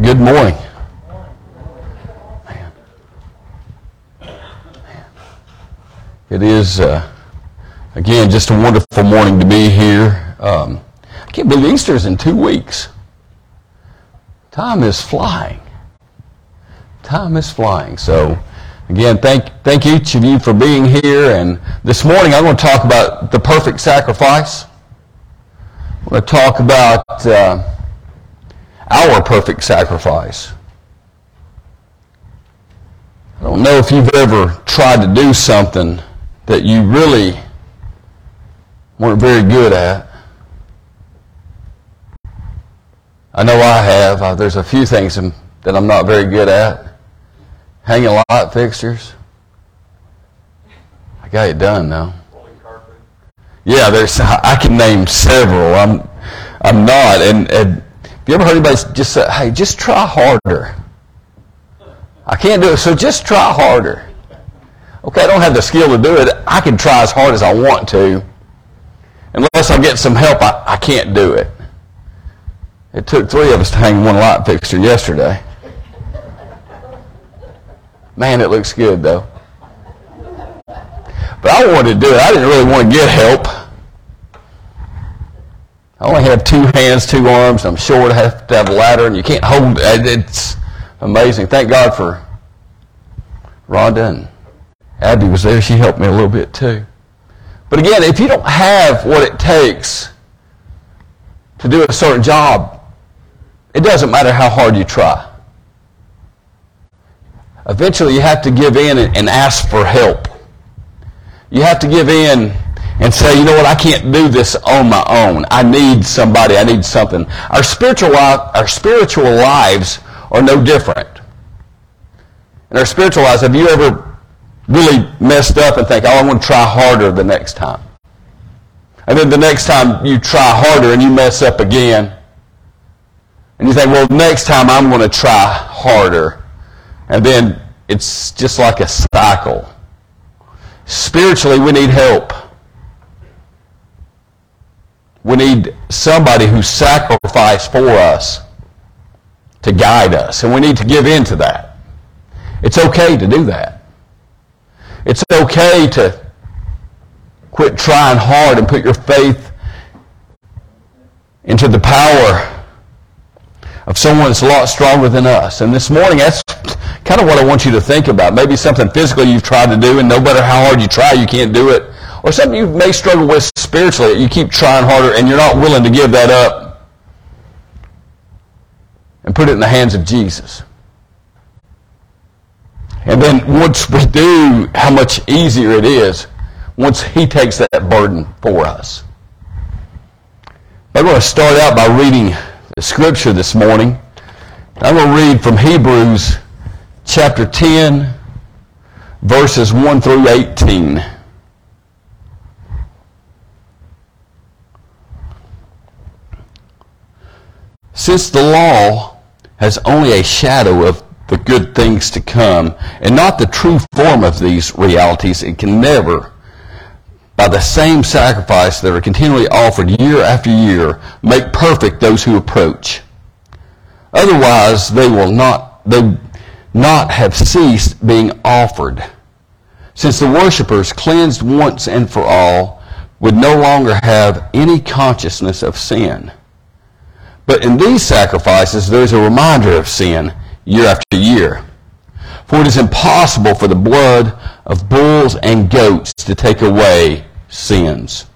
Good morning. It is, again, just a wonderful morning to be here. I can't believe Easter's in 2 weeks. Time is flying. Time is flying. So, again, thank each of you for being here. And this morning I'm going to talk about the perfect sacrifice. I'm going to talk about our perfect sacrifice. I don't know if you've ever tried to do something that you really weren't very good at. I know I have. There's a few things that I'm not very good at. Hanging light fixtures. I got it done though. Rolling carpet. Yeah, I can name several. I'm not. And have you ever heard anybody just say, "Hey, just try harder"? I can't do it, so just try harder. Okay, I don't have the skill to do it. I can try as hard as I want to. Unless I get some help, I can't do it. It took 3 of us to hang one light fixture yesterday. Man, it looks good, though. But I wanted to do it. I didn't really want to get help. I only have 2 hands, 2 arms, and I'm short. I have to have a ladder, and you can't hold it. It's amazing. Thank God for Rhonda, and Abby was there. She helped me a little bit, too. But again, if you don't have what it takes to do a certain job, it doesn't matter how hard you try. Eventually, you have to give in and ask for help. You have to give in and say, you know what, I can't do this on my own. I need somebody. I need something. Our spiritual lives are no different. In our spiritual lives, have you ever really messed up and think, oh, I'm going to try harder the next time? And then the next time you try harder and you mess up again. And you think, well, next time I'm going to try harder. And then it's just like a cycle. Spiritually, we need help. We need somebody who sacrificed for us to guide us. And we need to give in to that. It's okay to do that. It's okay to quit trying hard and put your faith into the power of someone that's a lot stronger than us. And this morning, that's kind of what I want you to think about. Maybe something physically you've tried to do, and no matter how hard you try, you can't do it. Or something you may struggle with spiritually. You keep trying harder, and you're not willing to give that up and put it in the hands of Jesus. And then once we do, how much easier it is once he takes that burden for us. I'm going to start out by reading the scripture this morning. I'm going to read from Hebrews chapter 10, verses 1 through 18. Since the law has only a shadow of the good things to come, and not the true form of these realities, it can never, by the same sacrifice that are continually offered year after year, make perfect those who approach. Otherwise, they will not have ceased being offered, since the worshipers, cleansed once and for all, would no longer have any consciousness of sin. But in these sacrifices, there is a reminder of sin year after year. For it is impossible for the blood of bulls and goats to take away sins.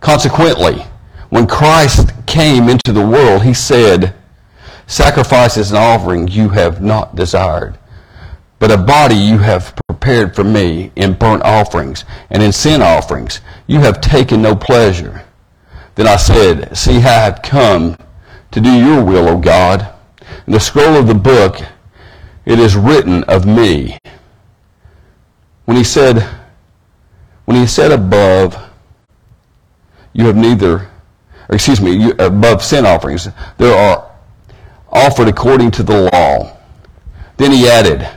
Consequently, when Christ came into the world, he said, "Sacrifices and offering you have not desired, but a body you have prepared for me. In burnt offerings and in sin offerings you have taken no pleasure." Then I said, "See how I have come to do your will, O God. In the scroll of the book it is written of me." When he said above, above sin offerings, there are offered according to the law. Then he added,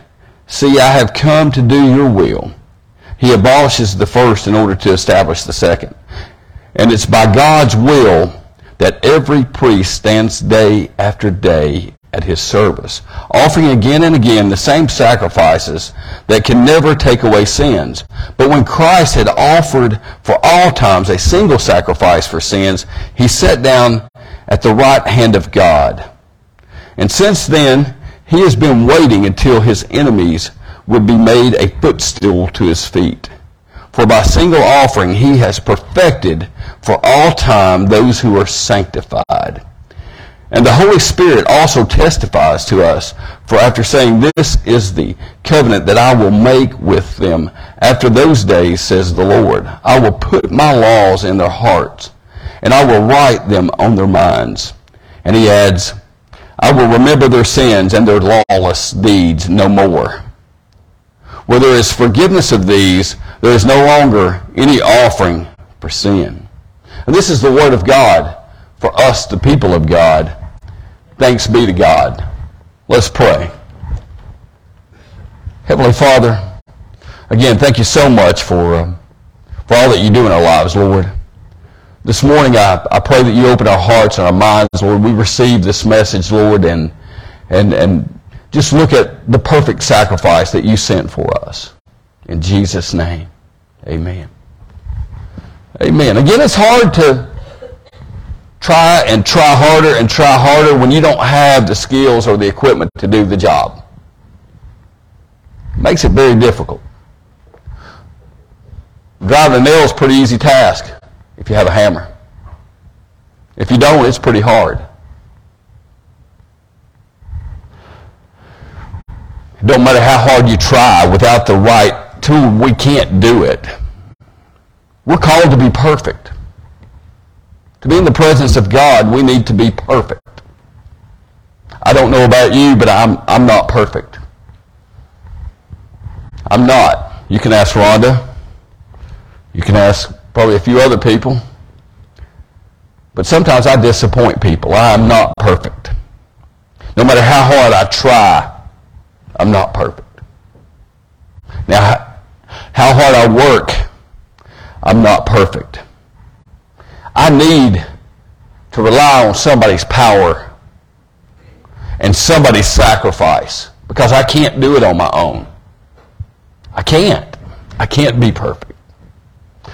"See, I have come to do your will." He abolishes the first in order to establish the second. And it's by God's will that every priest stands day after day at his service, offering again and again the same sacrifices that can never take away sins. But when Christ had offered for all times a single sacrifice for sins, he sat down at the right hand of God. And since then, he has been waiting until his enemies would be made a footstool to his feet. For by single offering he has perfected for all time those who are sanctified. And the Holy Spirit also testifies to us, for after saying, "This is the covenant that I will make with them after those days, says the Lord, I will put my laws in their hearts, and I will write them on their minds." And he adds, "I will remember their sins and their lawless deeds no more." Where there is forgiveness of these, there is no longer any offering for sin. And this is the word of God for us, the people of God. Thanks be to God. Let's pray. Heavenly Father, again, thank you so much for all that you do in our lives, Lord. This morning, I pray that you open our hearts and our minds, Lord. We receive this message, Lord, and just look at the perfect sacrifice that you sent for us. In Jesus' name, amen. Amen. Again, it's hard to try and try harder and try harder when you don't have the skills or the equipment to do the job. It makes it very difficult. Driving a nail is a pretty easy task. If you have a hammer. If you don't, it's pretty hard. It don't matter how hard you try, without the right tool, we can't do it. We're called to be perfect. To be in the presence of God, we need to be perfect. I don't know about you, but I'm not perfect. I'm not. You can ask Rhonda. You can ask probably a few other people. But sometimes I disappoint people. I am not perfect. No matter how hard I try, I'm not perfect. Now, how hard I work, I'm not perfect. I need to rely on somebody's power and somebody's sacrifice because I can't do it on my own. I can't. I can't be perfect.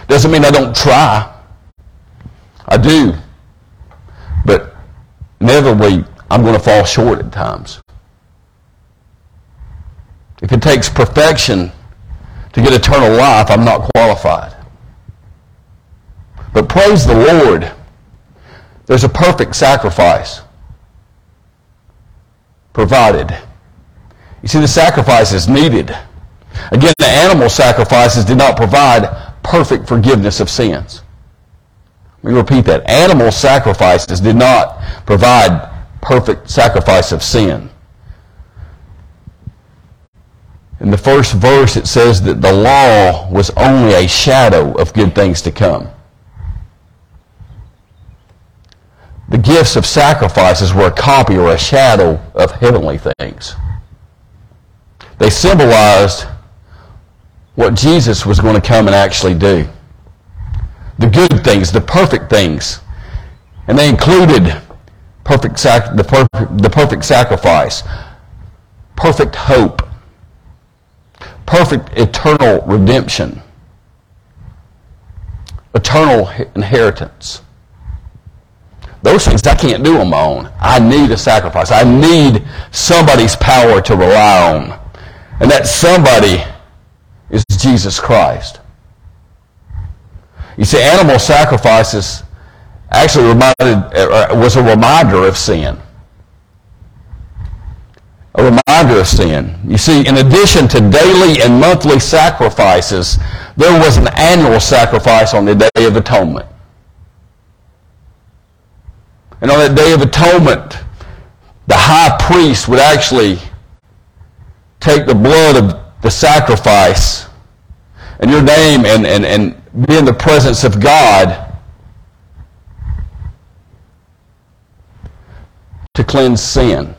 Doesn't mean I don't try. I do. But inevitably, I'm going to fall short at times. If it takes perfection to get eternal life, I'm not qualified. But praise the Lord, there's a perfect sacrifice provided. You see, the sacrifice is needed. Again, the animal sacrifices did not provide perfect forgiveness of sins. Let me repeat that. Animal sacrifices did not provide perfect sacrifice of sin. In the first verse it says that the law was only a shadow of good things to come. The gifts of sacrifices were a copy or a shadow of heavenly things. They symbolized what Jesus was going to come and actually do. The good things, the perfect things. And they included the perfect sacrifice, perfect hope, perfect eternal redemption, eternal inheritance. Those things I can't do on my own. I need a sacrifice. I need somebody's power to rely on. And that somebody is Jesus Christ. You see, animal sacrifices actually was a reminder of sin. A reminder of sin. You see, in addition to daily and monthly sacrifices, there was an annual sacrifice on the Day of Atonement. And on that Day of Atonement, the high priest would actually take the blood of the sacrifice and your name and be in the presence of God to cleanse sin.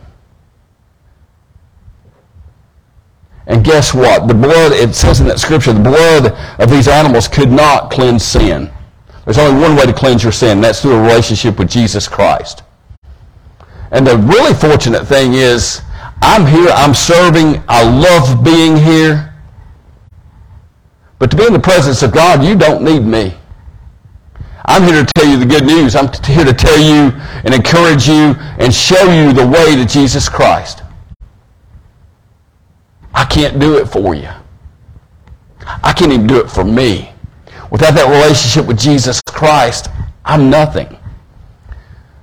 And guess what? The blood, it says in that scripture, the blood of these animals could not cleanse sin. There's only one way to cleanse your sin, and that's through a relationship with Jesus Christ. And the really fortunate thing is, I'm here, I'm serving, I love being here. But to be in the presence of God, you don't need me. I'm here to tell you the good news. I'm here to tell you and encourage you and show you the way to Jesus Christ. I can't do it for you. I can't even do it for me. Without that relationship with Jesus Christ, I'm nothing.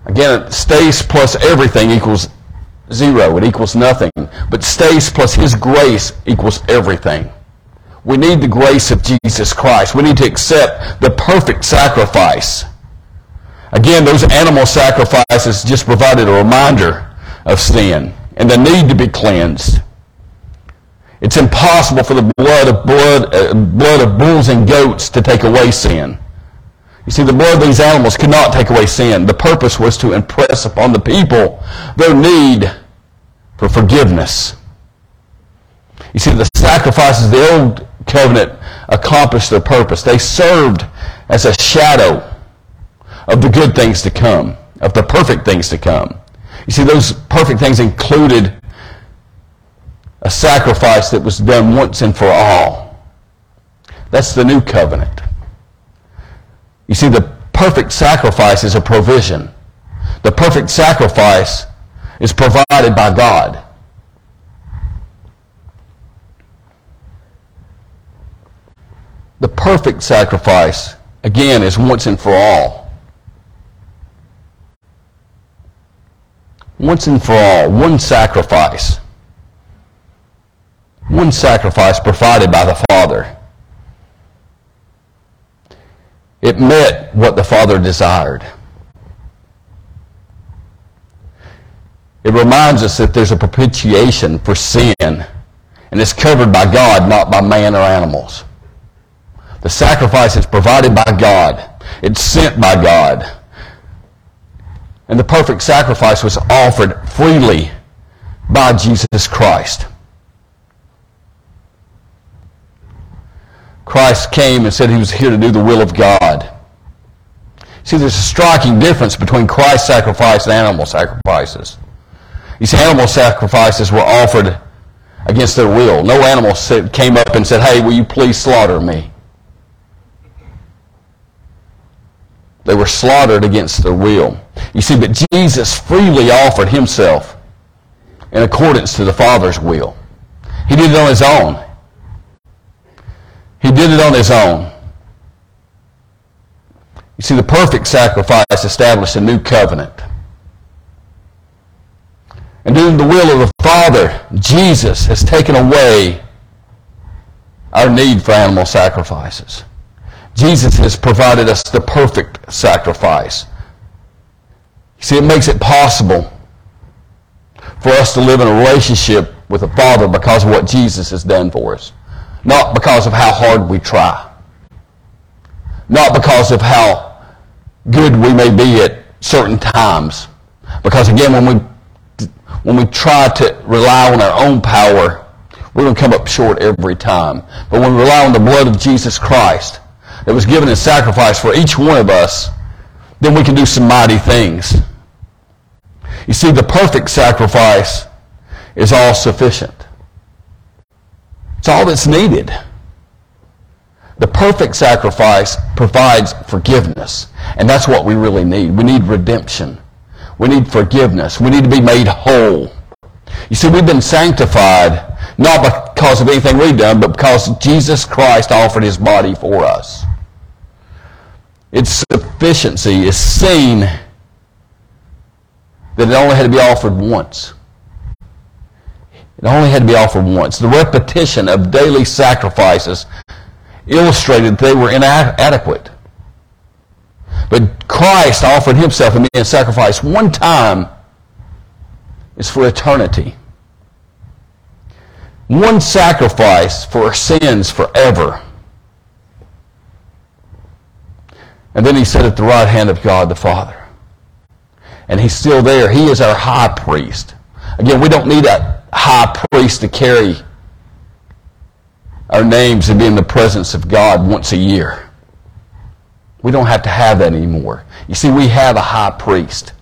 Again, stays plus everything equals zero. It equals nothing. But stays plus His grace equals everything. We need the grace of Jesus Christ. We need to accept the perfect sacrifice. Again, those animal sacrifices just provided a reminder of sin and the need to be cleansed. It's impossible for the blood of bulls and goats to take away sin. You see, the blood of these animals could not take away sin. The purpose was to impress upon the people their need for forgiveness. You see, the sacrifices of the old covenant accomplished their purpose. They served as a shadow of the good things to come, of the perfect things to come. You see, those perfect things included a sacrifice that was done once and for all. That's the new covenant. You see, the perfect sacrifice is a provision. The perfect sacrifice is provided by God. The perfect sacrifice, again, is once and for all. Once and for all, one sacrifice. One sacrifice provided by the Father. It met what the Father desired. It reminds us that there's a propitiation for sin, and it's covered by God, not by man or animals. The sacrifice is provided by God. It's sent by God. And the perfect sacrifice was offered freely by Jesus Christ. Christ came and said He was here to do the will of God. See, there's a striking difference between Christ's sacrifice and animal sacrifices. You see, animal sacrifices were offered against their will. No animal came up and said, "Hey, will you please slaughter me?" They were slaughtered against their will. You see, but Jesus freely offered Himself in accordance to the Father's will. He did it on His own. He did it on His own. You see, the perfect sacrifice established a new covenant. And doing the will of the Father, Jesus has taken away our need for animal sacrifices. Jesus has provided us the perfect sacrifice. You see, it makes it possible for us to live in a relationship with the Father because of what Jesus has done for us. Not because of how hard we try. Not because of how good we may be at certain times. Because again, when we try to rely on our own power, we're going to come up short every time. But when we rely on the blood of Jesus Christ, that was given in sacrifice for each one of us, then we can do some mighty things. You see, the perfect sacrifice is all sufficient. It's all that's needed. The perfect sacrifice provides forgiveness, and that's what we really need. We need redemption. We need forgiveness. We need to be made whole. You see, we've been sanctified not because of anything we've done, but because Jesus Christ offered His body for us. Its sufficiency is seen that it only had to be offered once. It only had to be offered once. The repetition of daily sacrifices illustrated they were inadequate. But Christ offered Himself in being sacrificed one time is for eternity. One sacrifice for our sins forever. And then He sat at the right hand of God the Father. And He's still there. He is our high priest. Again, we don't need a high priest to carry our names and be in the presence of God once a year. We don't have to have that anymore. You see, we have a high priest.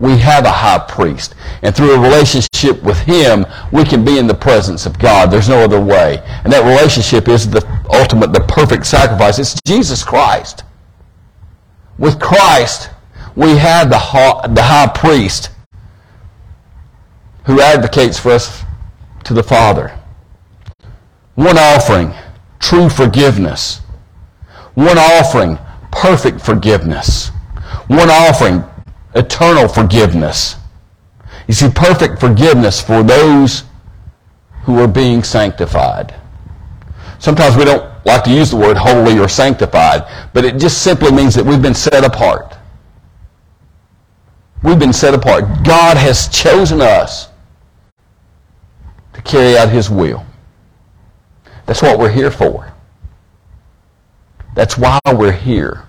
we have a high priest. And through a relationship with him, we can be in the presence of God. There's no other way. And that relationship is the ultimate, the perfect sacrifice. It's Jesus Christ. With Christ, we have the high priest who advocates for us to the Father. One offering, true forgiveness. One offering, perfect forgiveness. One offering, eternal forgiveness. You see, perfect forgiveness for those who are being sanctified. Sometimes we don't like to use the word holy or sanctified, but it just simply means that we've been set apart. We've been set apart. God has chosen us to carry out his will. That's what we're here for. That's why we're here.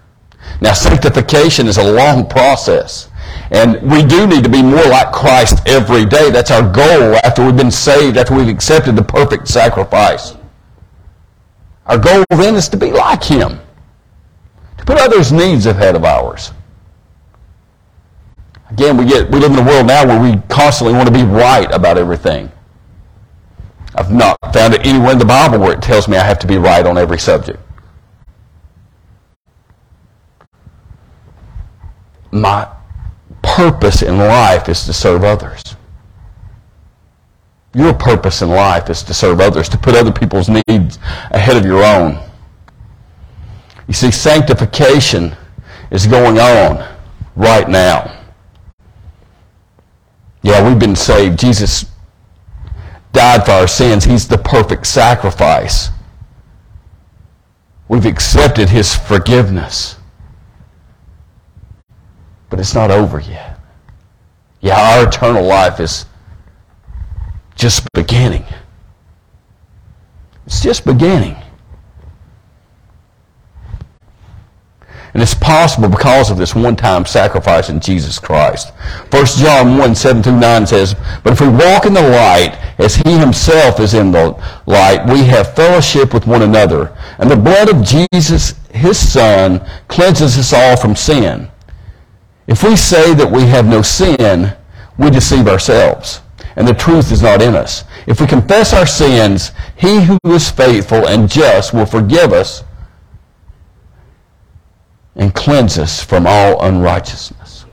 Now, sanctification is a long process. And we do need to be more like Christ every day. That's our goal after we've been saved, after we've accepted the perfect sacrifice. Our goal then is to be like him, to put others' needs ahead of ours. Again, we live in a world now where we constantly want to be right about everything. I've not found it anywhere in the Bible where it tells me I have to be right on every subject. My purpose in life is to serve others. Your purpose in life is to serve others, to put other people's needs ahead of your own. You see, sanctification is going on right now. Yeah, we've been saved. Jesus died for our sins. He's the perfect sacrifice. We've accepted his forgiveness. But it's not over yet. Yeah, our eternal life is just beginning. It's just beginning. And it's possible because of this one-time sacrifice in Jesus Christ. 1 John 1, 7 through 9 says, "But if we walk in the light, as he himself is in the light, we have fellowship with one another. And the blood of Jesus, his Son, cleanses us all from sin. If we say that we have no sin, we deceive ourselves, and the truth is not in us. If we confess our sins, he who is faithful and just will forgive us and cleanse us from all unrighteousness."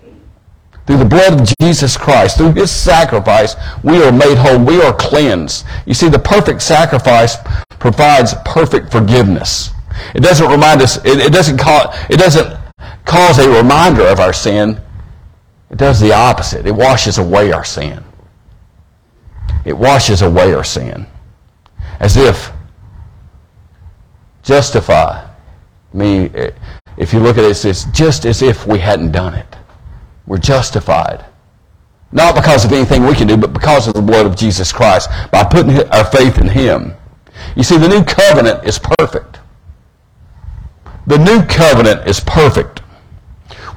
Through the blood of Jesus Christ, through his sacrifice, we are made whole. We are cleansed. You see, the perfect sacrifice provides perfect forgiveness. It doesn't remind us, it doesn't cause a reminder of our sin. It does the opposite. It washes away our sin. It washes away our sin. As if justify me, if you look at it, it's just as if we hadn't done it. We're justified. Not because of anything we can do, but because of the blood of Jesus Christ, by putting our faith in him. You see, the new covenant is perfect. The new covenant is perfect.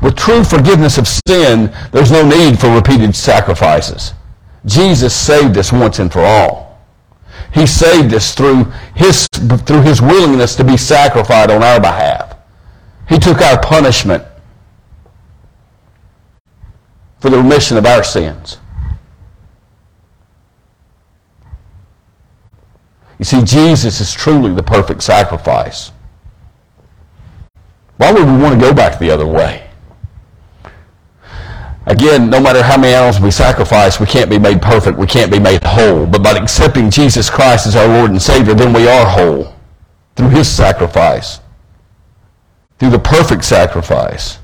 With true forgiveness of sin, there's no need for repeated sacrifices. Jesus saved us once and for all. He saved us through his willingness to be sacrificed on our behalf. He took our punishment for the remission of our sins. You see, Jesus is truly the perfect sacrifice. Why would we want to go back the other way? Again, no matter how many animals we sacrifice, we can't be made perfect. We can't be made whole. But by accepting Jesus Christ as our Lord and Savior, then we are whole through his sacrifice, through the perfect sacrifice.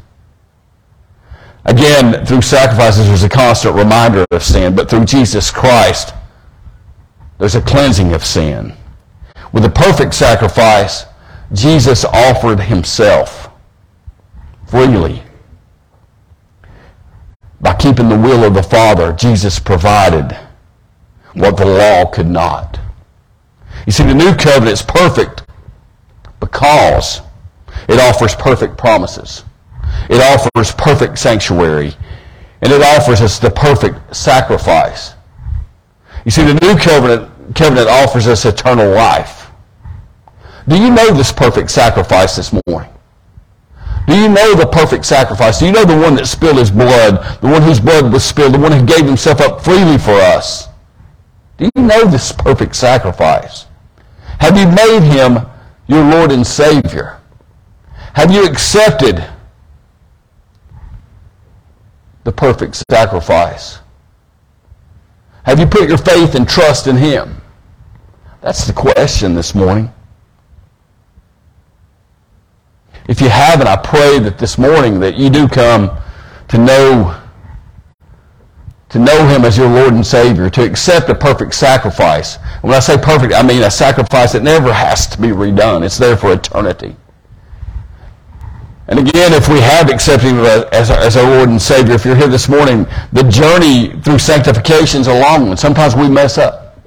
Again, through sacrifices, there's a constant reminder of sin. But through Jesus Christ, there's a cleansing of sin. With the perfect sacrifice, Jesus offered himself freely. By keeping the will of the Father, Jesus provided what the law could not. You see, the new covenant is perfect because it offers perfect promises. It offers perfect sanctuary. And it offers us the perfect sacrifice. You see, the new covenant offers us eternal life. Do you know this perfect sacrifice this morning? Do you know the perfect sacrifice? Do you know the one that spilled his blood, the one whose blood was spilled, the one who gave himself up freely for us? Do you know this perfect sacrifice? Have you made him your Lord and Savior? Have you accepted the perfect sacrifice? Have you put your faith and trust in him? That's the question this morning. If you haven't, I pray that this morning that you do come to know him as your Lord and Savior, to accept a perfect sacrifice. And when I say perfect, I mean a sacrifice that never has to be redone. It's there for eternity. And again, if we have accepted him as our Lord and Savior, if you're here this morning, the journey through sanctification is a long one. Sometimes we mess up.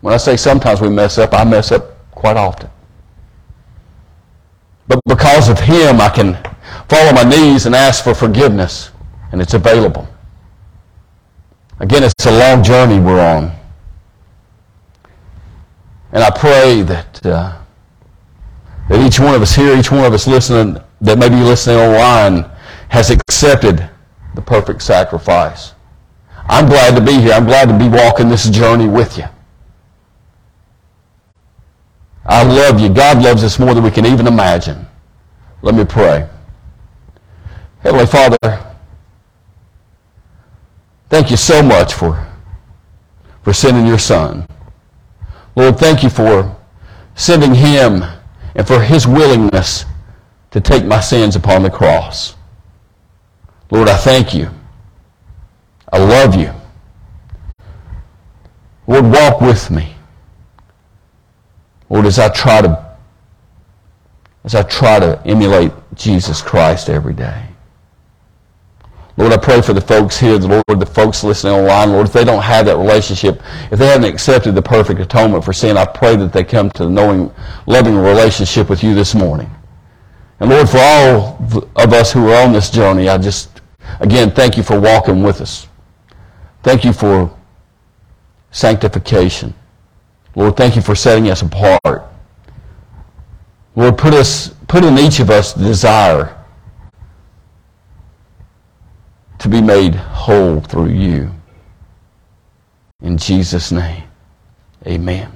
When I say sometimes we mess up, I mess up quite often. But because of him, I can fall on my knees and ask for forgiveness, and it's available. Again, it's a long journey we're on. And I pray that that each one of us here, each one of us listening, that maybe listening online, has accepted the perfect sacrifice. I'm glad to be here. I'm glad to be walking this journey with you. I love you. God loves us more than we can even imagine. Let me pray. Heavenly Father, thank you so much for sending your Son. Lord, thank you for sending him and for his willingness to take my sins upon the cross. Lord, I thank you. I love you. Lord, walk with me. Lord, as I try to emulate Jesus Christ every day. Lord, I pray for the folks here, the folks listening online. Lord, if they don't have that relationship, if they haven't accepted the perfect atonement for sin, I pray that they come to the knowing, loving relationship with you this morning. And Lord, for all of us who are on this journey, I just, again, thank you for walking with us. Thank you for sanctification. Lord, thank you for setting us apart. Lord, put in each of us the desire to be made whole through you. In Jesus' name, amen.